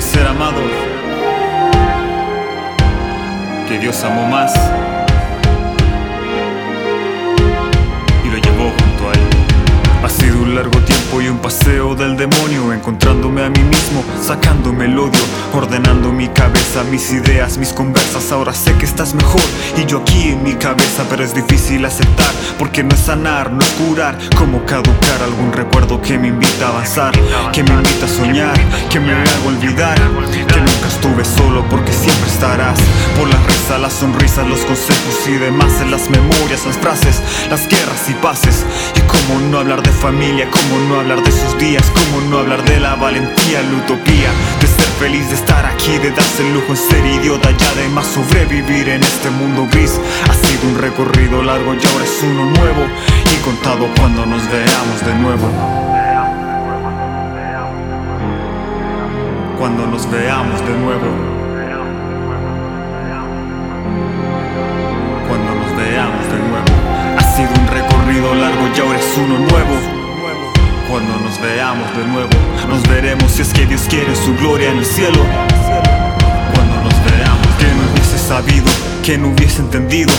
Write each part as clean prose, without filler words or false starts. el ser amado que Dios amó más y lo llevó junto a él. Ha sido un largo tiempo y un paseo del demonio, encontrándome a mí mismo, sacándome el odio, ordenando mi cabeza, mis ideas, mis conversas. Ahora sé que estás mejor y yo aquí en mi cabeza, pero es difícil aceptar, porque no es sanar, no es curar, como caducar algún recuerdo que me invita a avanzar, que me invita a soñar, que me haga olvidar, que nunca estuve solo porque siempre estarás. Por la risa, las sonrisas, los consejos y demás, en las memorias, las frases, las guerras y paces. Y cómo no hablar de familia, cómo no hablar de sus días, cómo no hablar de la valentía, la utopía, de ser feliz, de estar aquí, de darse el lujo en ser idiota y además sobrevivir en este mundo gris. Ha sido un recorrido largo y ahora es uno nuevo y contado cuando nos veamos de nuevo. Cuando nos veamos de nuevo. Cuando nos veamos de nuevo. Ha sido un recorrido largo y ahora es uno nuevo. Cuando nos veamos de nuevo, nos veremos si es que Dios quiere su gloria en el cielo. Cuando nos veamos, que no hubiese sabido, que no hubiese entendido,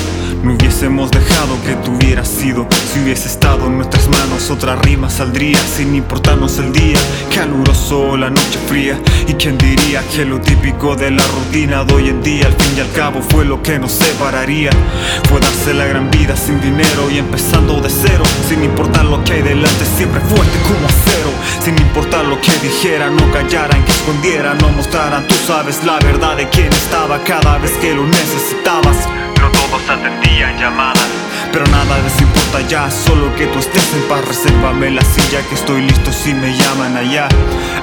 no hubiésemos dejado que tú hubieras sido. Si hubiese estado en nuestras manos, otra rima saldría, sin importarnos el día caluroso o la noche fría. Y quién diría que lo típico de la rutina de hoy en día, al fin y al cabo fue lo que nos separaría. Fue darse la gran vida sin dinero y empezando de cero, sin importar lo que hay delante, siempre fuerte como cero. Sin importar lo que dijeran, no callaran, que escondieran, no mostraran. Tú sabes la verdad de quién estaba cada vez que lo necesitabas. No todos atendían llamadas, pero nada les importa ya, solo que tú estés en paz. Resérvame la silla que estoy listo si me llaman allá.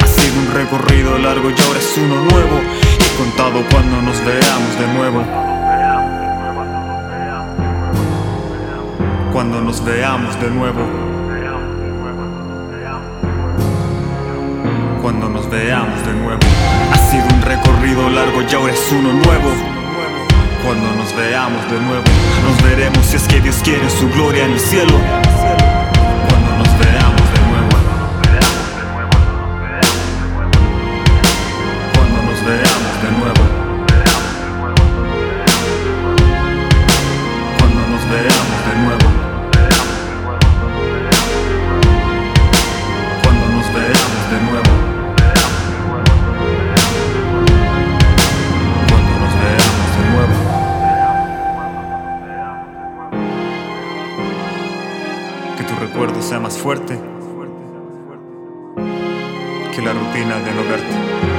Ha sido un recorrido largo y ahora es uno nuevo y contado cuando nos veamos de nuevo. Cuando nos veamos de nuevo. Cuando nos veamos de nuevo. Ha sido un recorrido largo y ahora es uno nuevo. Cuando nos veamos de nuevo, nos veremos si es que Dios quiere su gloria en el cielo. Cuando nos veamos de nuevo, cuando nos veamos de nuevo, cuando nos veamos de nuevo, cuando nos veamos de nuevo, cuando nos veamos de nuevo. Recuerdo sea más fuerte que la rutina de no verte.